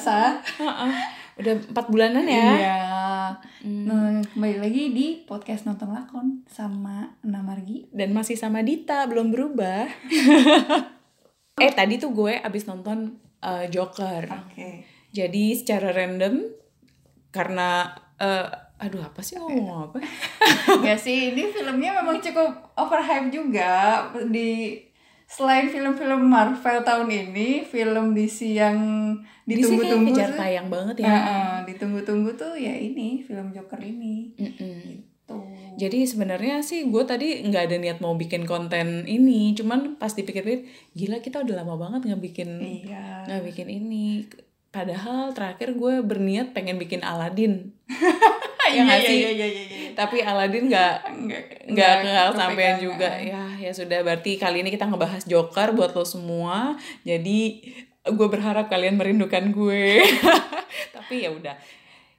berasa. Udah 4 bulanan ya. Iya. Nah, kembali lagi di podcast Nonton Lakon sama Namargi dan masih sama Dita, belum berubah. Tadi tuh gue abis nonton Joker. Okay. Jadi secara random karena ya sih, ini filmnya memang cukup overhype juga. Di selain film-film Marvel tahun ini, film DC yang ditunggu-tunggu kejar tayang banget ya. Ditunggu-tunggu tuh ya ini film Joker ini. Gitu. Jadi sebenarnya sih gue tadi nggak ada niat mau bikin konten ini, cuman pas dipikir-pikir, gila kita udah lama banget nggak bikin ini. Padahal terakhir gue berniat pengen bikin Aladdin. Iya. Tapi Aladdin nggak sampean juga. Ya sudah, berarti kali ini kita ngebahas Joker buat lo semua. Jadi gue berharap kalian merindukan gue. Tapi ya udah,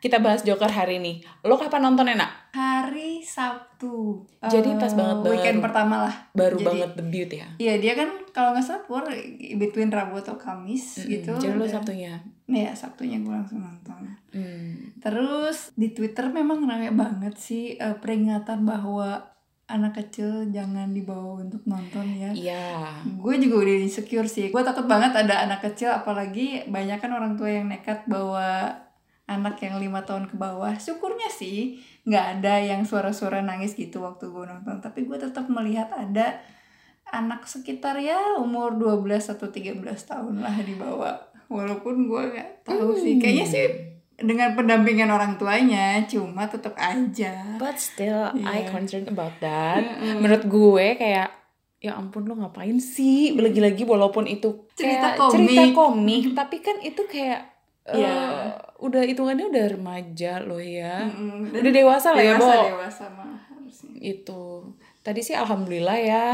kita bahas Joker hari ini. Lo kapan nonton enak? Hari Sabtu. Jadi pas banget weekend pertama lah. Baru jadi, banget debut ya. Iya, dia kan kalau nggak Sabtu between Rabu atau Kamis gitu. Jadi lo Sabtunya. Iya, Sabtunya gue langsung nonton. Terus di Twitter memang rame banget sih peringatan bahwa anak kecil jangan dibawa untuk nonton ya. Iya. Gue juga udah insecure sih. Gue takut banget ada anak kecil, apalagi banyak kan orang tua yang nekat bawa anak yang 5 tahun ke bawah. Syukurnya sih gak ada yang suara-suara nangis gitu waktu gue nonton. Tapi gue tetap melihat ada anak sekitar ya umur 12 atau 13 tahun lah dibawa. Walaupun gue gak tahu sih, kayaknya sih dengan pendampingan orang tuanya, cuma tetap aja. But still, I concerned about that. Menurut gue kayak, ya ampun lo ngapain sih? Lagi-lagi walaupun itu kayak cerita komik tapi kan itu kayak udah hitungannya udah remaja lo ya. Udah dewasa lah ya, Bo. Dewasa mah harusnya. Itu. Tadi sih alhamdulillah ya,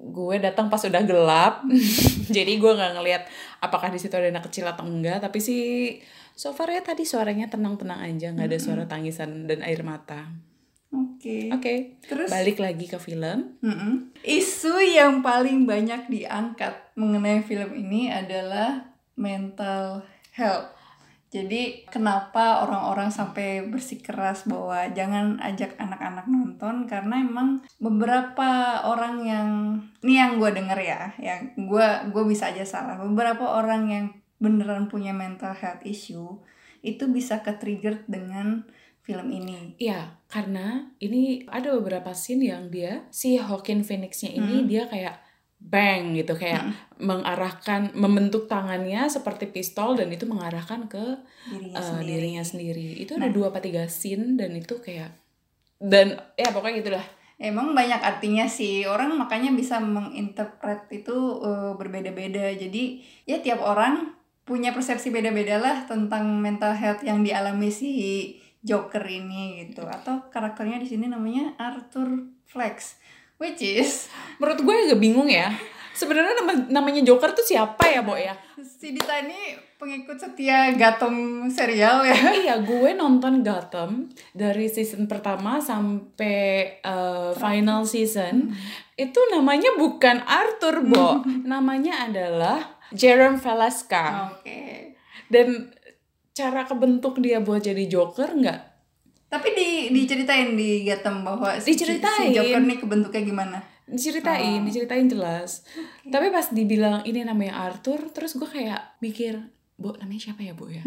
gue datang pas udah gelap. Jadi gue nggak ngelihat apakah di situ ada anak kecil atau enggak, tapi sih so far ya tadi suaranya tenang-tenang aja, nggak ada suara tangisan dan air mata. Oke. Terus balik lagi ke film. Isu yang paling banyak diangkat mengenai film ini adalah mental health. Jadi kenapa orang-orang sampai bersikeras bahwa jangan ajak anak-anak nonton, karena emang beberapa orang yang ini yang gue denger ya, yang gue bisa aja salah. Beberapa orang yang beneran punya mental health issue itu bisa ke-trigger dengan film ini. Iya, karena ini ada beberapa scene yang dia si Joaquin Phoenix-nya ini dia kayak bang gitu, kayak mengarahkan, membentuk tangannya seperti pistol dan itu mengarahkan ke dirinya sendiri. Itu ada 2-3 scene dan itu kayak, dan ya pokoknya gitulah. Emang banyak artinya sih, orang makanya bisa menginterpret itu berbeda-beda. Jadi ya tiap orang punya persepsi beda-beda lah tentang mental health yang dialami si Joker ini gitu. Atau karakternya di sini namanya Arthur Fleck, which is menurut gue agak bingung ya. Sebenarnya namanya Joker tuh siapa ya, Bo ya? Si Dita ini pengikut setia Gotham serial ya. Iya, gue nonton Gotham dari season pertama sampai final season. Itu namanya bukan Arthur, Bo. Namanya adalah Jerome Valeska. Oke. Dan cara kebentuk dia buat jadi Joker nggak? Tapi diceritain di Gotham bahwa si Joker nih kebentuknya gimana? Diceritain jelas. Okay. Tapi pas dibilang ini namanya Arthur, terus gue kayak mikir, Bo namanya siapa ya, Bo ya?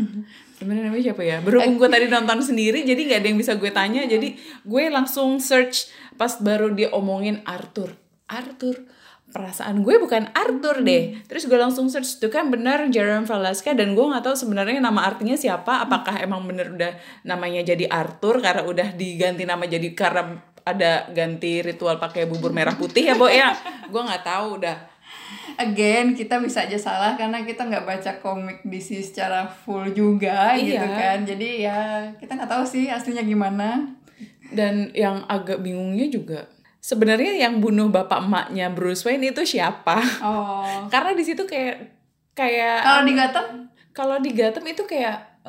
Sebenarnya namanya siapa ya? Berhubung gue tadi nonton sendiri, jadi gak ada yang bisa gue tanya. Jadi gue langsung search pas baru dia omongin Arthur. Perasaan gue bukan Arthur deh. Terus gue langsung search, itu kan bener Jerome Valeska, dan gue gak tahu sebenarnya nama artinya siapa. Apakah emang bener udah namanya jadi Arthur karena udah diganti nama jadi, karena ada ganti ritual pakai bubur merah putih ya, Bo ya? Gue nggak tahu udah. Again, kita bisa aja salah karena kita nggak baca komik DC secara full juga gitu kan. Jadi ya kita nggak tahu sih aslinya gimana. Dan yang agak bingungnya juga, sebenarnya yang bunuh bapak emaknya Bruce Wayne itu siapa? Oh. Karena di situ kayak kalau di Gotham itu kayak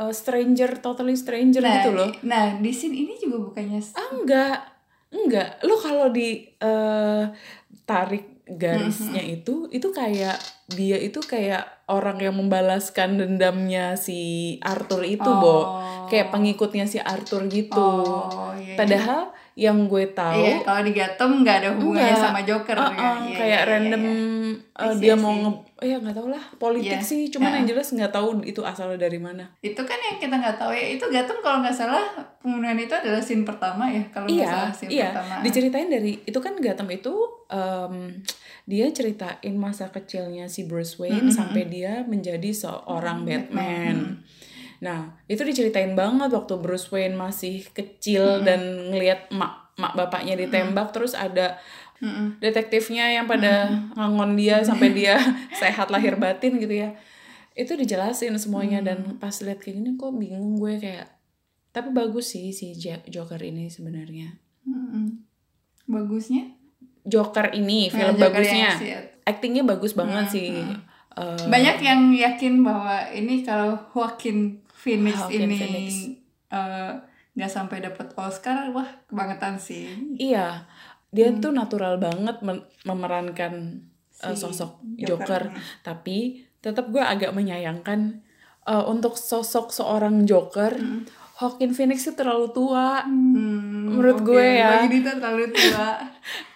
totally stranger gitu loh. Nah, di scene ini juga bukannya enggak. Lo kalau di tarik garisnya itu kayak dia itu kayak orang yang membalaskan dendamnya si Arthur itu, Bo. Kayak pengikutnya si Arthur gitu. Padahal yang gue tahu kalau digatem nggak ada hubungannya sama Joker kan? Kayak random dia mau nggak tahu lah politik sih, cuman yang jelas nggak tahu itu asalnya dari mana. Itu kan yang kita nggak tahu ya, itu gatem kalau nggak salah pembunuhan itu adalah scene pertama ya kalau nggak salah scene pertama. Diceritain dari itu kan gatem itu dia ceritain masa kecilnya si Bruce Wayne sampai dia menjadi seorang Batman. Nah, itu diceritain banget waktu Bruce Wayne masih kecil dan ngelihat mak bapaknya ditembak, terus ada detektifnya yang pada ngangon dia sampai dia sehat lahir batin gitu ya. Itu dijelasin semuanya dan pas lihat kayak gini kok bingung gue kayak, tapi bagus sih si Joker ini sebenarnya. Bagusnya? Joker ini film Joker bagusnya. Actingnya bagus banget sih. Banyak yang yakin bahwa ini kalau Joaquin Phoenix gak sampai dapat Oscar, wah kebangetan sih. Iya, dia tuh natural banget memerankan sosok Joker. Tapi tetap gue agak menyayangkan untuk sosok seorang Joker, Joaquin Phoenix itu terlalu tua. Menurut gue ya. Bagi Dita terlalu tua.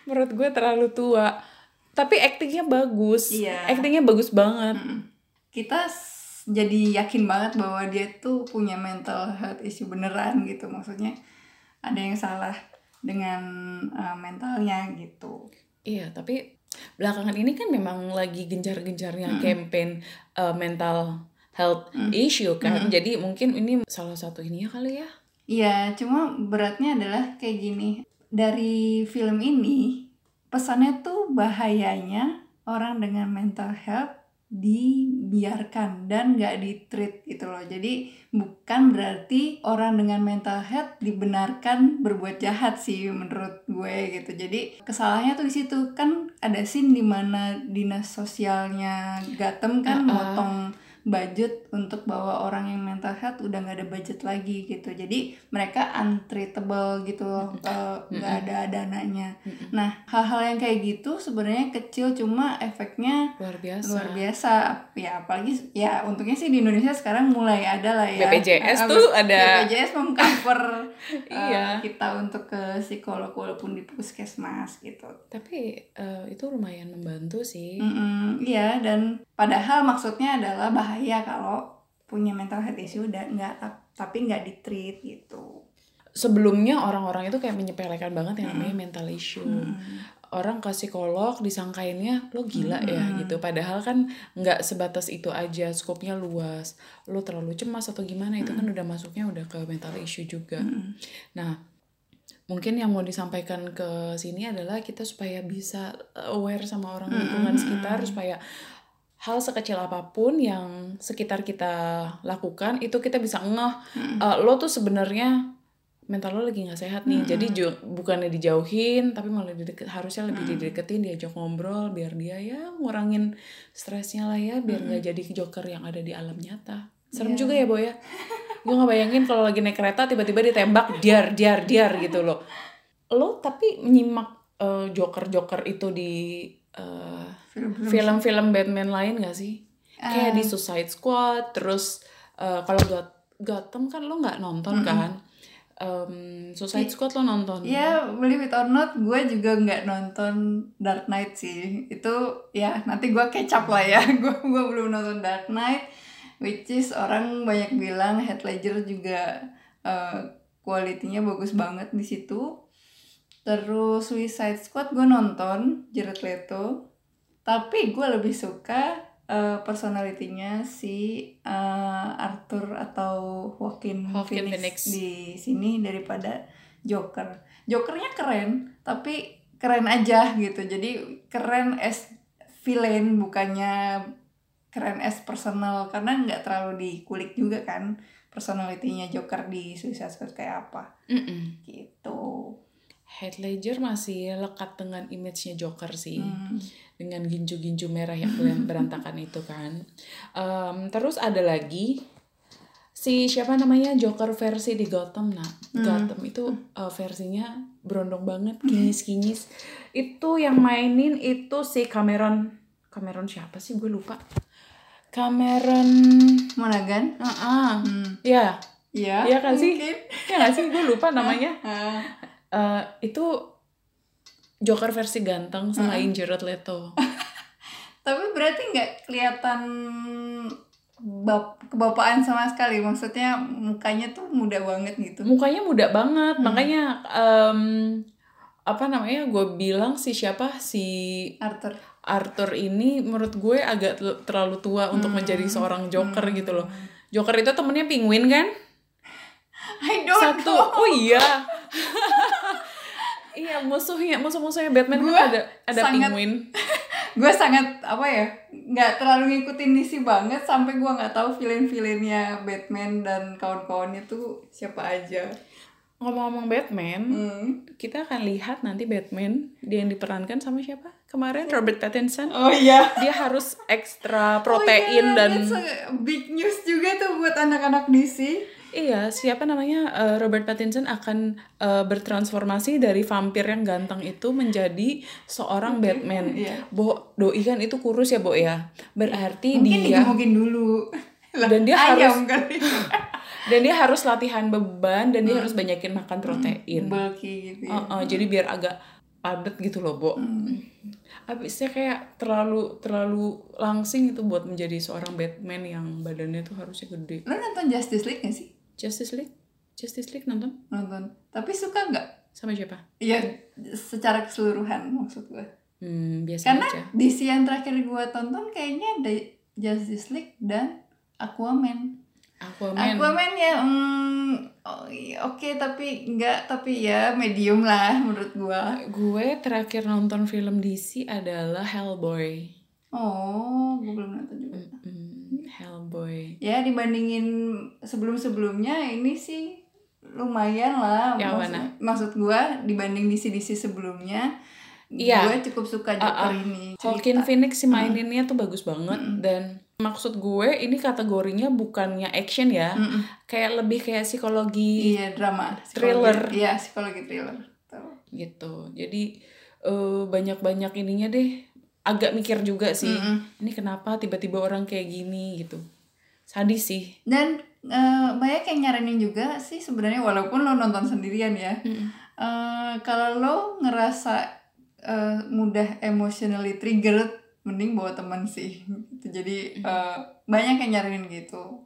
Menurut gue terlalu tua. Tapi aktingnya bagus, aktingnya bagus banget. Kita jadi yakin banget bahwa dia tuh punya mental health issue beneran gitu, maksudnya ada yang salah dengan mentalnya gitu. Iya, tapi belakangan ini kan memang lagi gencar-gencarnya campaign mental health issue kan, jadi mungkin ini salah satu ininya kali ya. Iya, cuma beratnya adalah kayak gini, dari film ini pesannya tuh bahayanya orang dengan mental health dibiarkan dan gak ditreat gitu loh. Jadi bukan berarti orang dengan mental health dibenarkan berbuat jahat sih menurut gue gitu. Jadi kesalahannya tuh di situ kan, ada scene dimana dinas sosialnya Gotham kan motong budget untuk bawa orang yang mental health udah nggak ada budget lagi gitu, jadi mereka untreatable gitu loh, nggak ada dananya. Nah, hal-hal yang kayak gitu sebenarnya kecil cuma efeknya luar biasa ya, apalagi ya untungnya sih di Indonesia sekarang mulai ada lah ya BPJS tuh ada, BPJS mengcover kita untuk ke psikolog walaupun di puskesmas gitu, tapi itu lumayan membantu sih. Iya, dan padahal maksudnya adalah bahaya kalau punya mental health issue dan nggak di-treat gitu. Sebelumnya orang-orang itu kayak menyepelekan banget yang namanya mental issue. Orang ke psikolog disangkainnya lo gila ya gitu. Padahal kan nggak sebatas itu aja, skopnya luas. Lo terlalu cemas atau gimana itu kan udah masuknya udah ke mental issue juga. Nah, mungkin yang mau disampaikan ke sini adalah kita supaya bisa aware sama orang lingkungan sekitar, supaya hal sekecil apapun yang sekitar kita lakukan itu kita bisa ngeh lo tuh sebenarnya mental lo lagi nggak sehat nih. Jadi bukannya dijauhin tapi malah harusnya lebih dideketin, diajak ngobrol biar dia ya ngurangin stresnya lah ya, biar nggak jadi Joker yang ada di alam nyata. Serem juga ya, Bo ya. Gue nggak bayangin kalau lagi naik kereta tiba-tiba ditembak diar gitu loh. Lo tapi menyimak Joker itu di film-film Batman lain gak sih? Kayak di Suicide Squad, terus kalau Gotham kan lo gak nonton kan? Suicide Squad lo nonton? Ya, believe it or not, gue juga gak nonton Dark Knight sih. Itu ya nanti gue kecap lah ya. Gue belum nonton Dark Knight, which is orang banyak bilang Heath Ledger juga kualitinya bagus banget di situ. Terus Suicide Squad gue nonton Jared Leto, tapi gue lebih suka personalitinya si Arthur atau Joaquin Phoenix di sini daripada Joker. Jokernya keren, tapi keren aja gitu. Jadi keren as villain, bukannya keren as personal, karena nggak terlalu dikulik juga kan personalitinya Joker di Suicide Squad kayak apa. Gitu. Heath Ledger masih lekat dengan image-nya Joker sih, dengan ginju-ginju merah yang berantakan itu kan. Terus ada lagi si siapa namanya Joker versi di Gotham. Nah, Gotham itu versinya berondong banget, kinyis-kinyis. Itu yang mainin itu si Cameron siapa sih, gue lupa. Cameron Monaghan. Ya. Iya. Iya kan sih? Iya enggak sih, gue lupa namanya. Itu Joker versi ganteng selain Jared Leto. Tapi berarti nggak kelihatan kebapaan sama sekali, maksudnya mukanya tuh muda banget gitu. Mukanya muda banget, makanya apa namanya, gue bilang si siapa si Arthur ini menurut gue agak terlalu tua untuk menjadi seorang Joker gitu loh. Joker itu temennya Penguin kan? I don't know. Oh iya. Iya, musuh-musuhnya Batman gua kan ada Penguin. Gue sangat nggak terlalu ngikutin DC banget sampai gue nggak tahu villain-villainnya Batman dan kawan-kawannya tuh siapa aja. Ngomong-ngomong Batman, kita akan lihat nanti Batman dia yang diperankan sama siapa kemarin, Robert Pattinson. Oh iya. Dia harus ekstra protein dan big news juga tuh buat anak-anak DC. Iya, siapa namanya Robert Pattinson akan bertransformasi dari vampir yang ganteng itu menjadi seorang Batman. Iya. Bo, doi kan itu kurus ya, Bo ya. Berarti mungkin dia digemukin dulu. Dan dia harus latihan beban dan dia harus banyakin makan protein. Bulky gitu. Ya. Jadi biar agak padat gitu loh, Bo. Abisnya kayak terlalu langsing itu buat menjadi seorang Batman yang badannya tuh harusnya gede. Lo nonton Justice League nggak sih? Justice League nonton. Tapi suka nggak? Sama siapa? Iya, secara keseluruhan maksud gue. Biasa karena aja. Karena DC yang terakhir gue tonton kayaknya ada Justice League dan Aquaman ya, oke, tapi ya medium lah menurut gua. Gue terakhir nonton film DC adalah Hellboy. Oh, gue belum nonton juga. Hellboy. Ya dibandingin sebelum-sebelumnya ini sih lumayan lah. Yang mana? Maksud gua dibanding DC sebelumnya. Iya. Gue cukup suka Joker ini. Joaquin Phoenix sih maininnya tuh bagus banget dan maksud gue ini kategorinya bukannya action ya, kayak lebih kayak psikologi, drama, thriller, psikologi thriller, gitu. Jadi banyak ininya deh. Agak mikir juga sih, ini kenapa tiba-tiba orang kayak gini gitu. Sadis sih. Dan banyak yang nyaranin juga sih sebenarnya walaupun lo nonton sendirian ya, kalau lo ngerasa mudah emotionally triggered, mending bawa teman sih. Jadi banyak yang nyaranin gitu.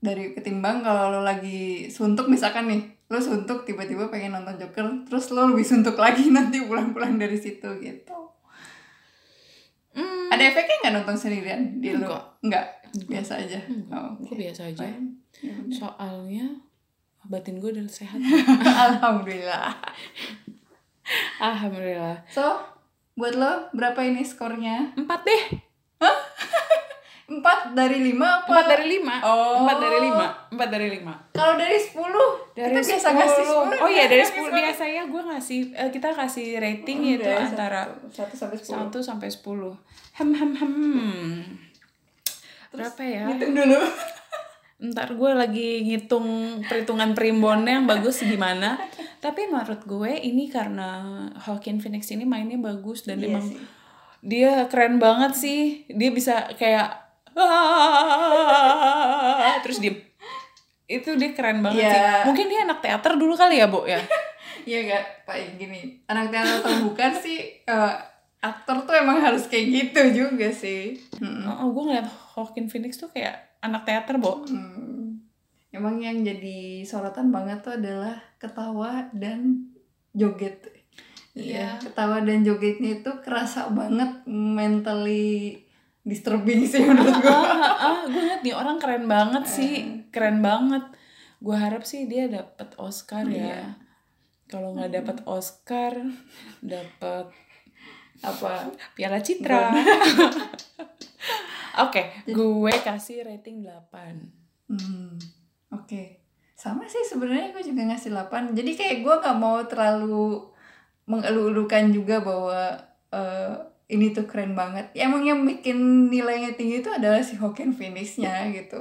Dari ketimbang kalau lo lagi suntuk misalkan nih, lo suntuk tiba-tiba pengen nonton Joker, terus lo lebih suntuk lagi nanti pulang-pulang dari situ gitu. Ada efeknya nggak nonton sendirian di lo? Enggak. Biasa aja. Enggak. Okay. Biasa aja. Soalnya batin gue udah sehat. Alhamdulillah. So buat lo, berapa ini skornya? 4 deh. Hah? 4 dari 5 apa? 4 dari 5. Oh. 4 dari 5. Kalau dari 10? Dari kita 10. Biasa ngasih 10. Oh iya, dari 10 biasanya gue ngasih, kita kasih rating yaitu antara 1 sampai 10. Berapa ya? Hitung dulu. Ntar gue lagi ngitung perhitungan primbonnya yang bagus gimana. Tapi menurut gue ini karena Joaquin Phoenix ini mainnya bagus dan emang sih. Dia keren banget sih. Dia bisa kayak terus diem. Itu dia keren banget sih. Mungkin dia anak teater dulu kali ya, Bo ya. Iya enggak, Pak, gini. Anak teater atau bukan sih, aktor tuh emang harus kayak gitu juga sih. Gue ngeliat Joaquin Phoenix tuh kayak anak teater, Bo. Emang yang jadi sorotan banget tuh adalah ketawa dan joget. Iya. Ketawa dan jogetnya itu kerasa banget, mentally disturbing sih menurut gue. Gue liat nih orang keren banget sih, keren banget. Gue harap sih dia dapet Oscar ya. Kalau nggak dapet Oscar, dapet apa? Piala Citra. Oke, gue kasih rating 8. Oke. Sama sih sebenarnya, gue juga ngasih 8. Jadi kayak gue gak mau terlalu mengeluh-elukan juga bahwa ini tuh keren banget. Ya, emang yang bikin nilainya tinggi itu adalah si Joaquin Phoenix-nya gitu.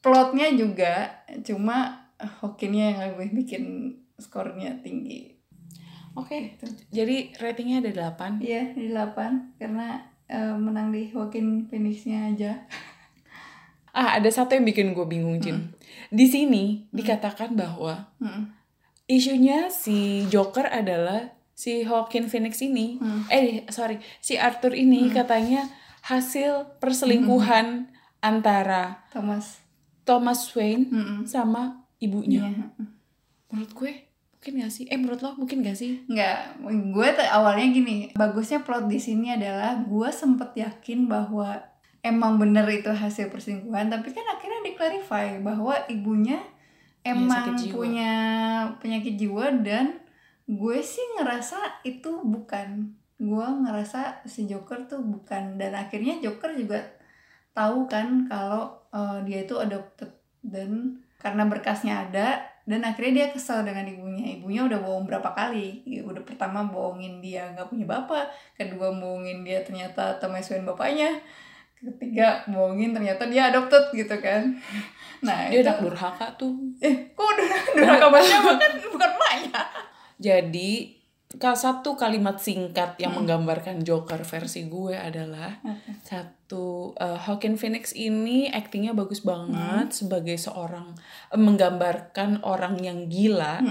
plotnya juga, cuma Joaquinnya yang gue bikin skornya tinggi. Oke, jadi ratingnya ada 8. Iya, di 8 karena menang di Joaquin Phoenix-nya aja. Ada satu yang bikin gue bingung, Jin. Di sini dikatakan bahwa isunya si Joker adalah si Joaquin Phoenix ini, si Arthur ini katanya hasil perselingkuhan antara Thomas Wayne sama ibunya. Menurut gue mungkin gak sih? Menurut lo mungkin gak sih? Enggak, gue awalnya gini, bagusnya plot di sini adalah gue sempet yakin bahwa emang bener itu hasil perselingkuhan, tapi kan akhirnya di-clarify bahwa ibunya emang punya penyakit jiwa, dan gue sih ngerasa itu bukan. Gue ngerasa si Joker tuh bukan, dan akhirnya Joker juga tahu kan kalau dia itu adopted, dan karena berkasnya ada, dan akhirnya dia kesel dengan ibunya udah bohong berapa kali. Udah pertama bohongin dia gak punya bapak, kedua bohongin dia ternyata Thomas Wayne bapaknya, ketiga bohongin ternyata dia adopted gitu kan. Nah, dia udah durhaka tuh. Kok durhaka banget kan bukan Maya. Jadi satu kalimat singkat yang menggambarkan Joker versi gue adalah Joaquin Phoenix ini aktingnya bagus banget sebagai seorang menggambarkan orang yang gila,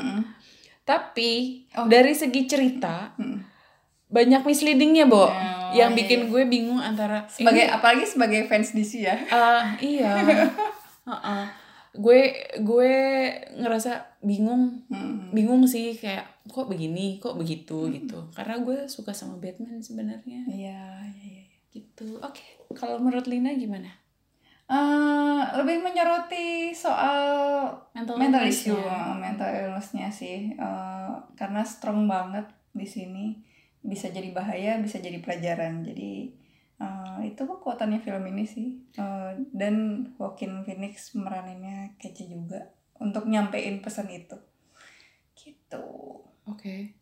tapi dari segi cerita banyak misleadingnya, Bo, yang bikin gue bingung antara apalagi sebagai fans DC ya. Gue ngerasa bingung sih, kayak kok begini, kok begitu gitu. Karena gue suka sama Batman sebenarnya. Iya. Gitu. Oke. Kalau menurut Lina gimana? Lebih menyoroti soal mental issue, mental illness-nya sih. Karena strong banget di sini, bisa jadi bahaya, bisa jadi pelajaran. Jadi itu kekuatannya film ini sih, dan Joaquin Phoenix meraninnya kece juga untuk nyampein pesan itu gitu. Oke.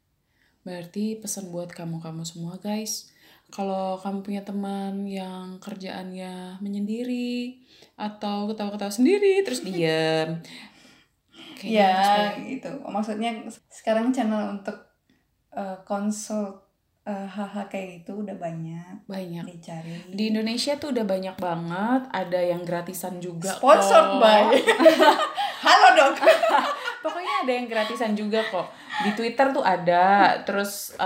Berarti pesan buat kamu-kamu semua guys, kalau kamu punya teman yang kerjaannya menyendiri atau ketawa-ketawa sendiri terus diam ya gitu, maksudnya sekarang channel untuk consult hal-hal kayak gitu udah banyak dicari. Di Indonesia tuh udah banyak banget, ada yang gratisan juga. Sponsored by Halo Dok. Pokoknya ada yang gratisan juga kok. Di Twitter tuh ada. Terus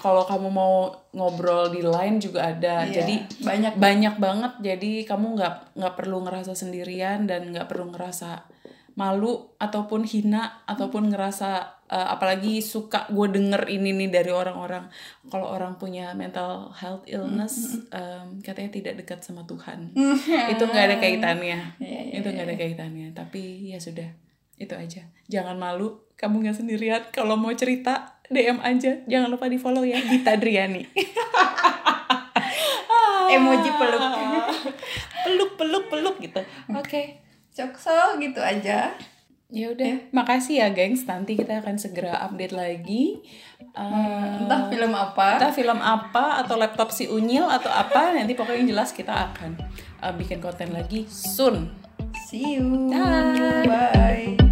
kalau kamu mau ngobrol di Line juga ada. Yeah, jadi banyak banget. Jadi kamu nggak perlu ngerasa sendirian dan nggak perlu ngerasa malu ataupun hina ataupun ngerasa apalagi suka gue denger ini nih dari orang-orang, kalau orang punya mental health illness katanya tidak dekat sama Tuhan. Itu nggak ada kaitannya. Itu nggak ada kaitannya, tapi ya sudah, itu aja. Jangan malu, kamu nggak sendirian. Kalau mau cerita DM aja, jangan lupa di follow ya, Dita Driani. Emoji peluk gitu. Oke. Cokso gitu aja. Yaudah, makasih ya gengs, nanti kita akan segera update lagi, entah film apa atau laptop si Unyil atau apa, nanti pokoknya yang jelas kita akan bikin konten lagi soon. See you. Bye.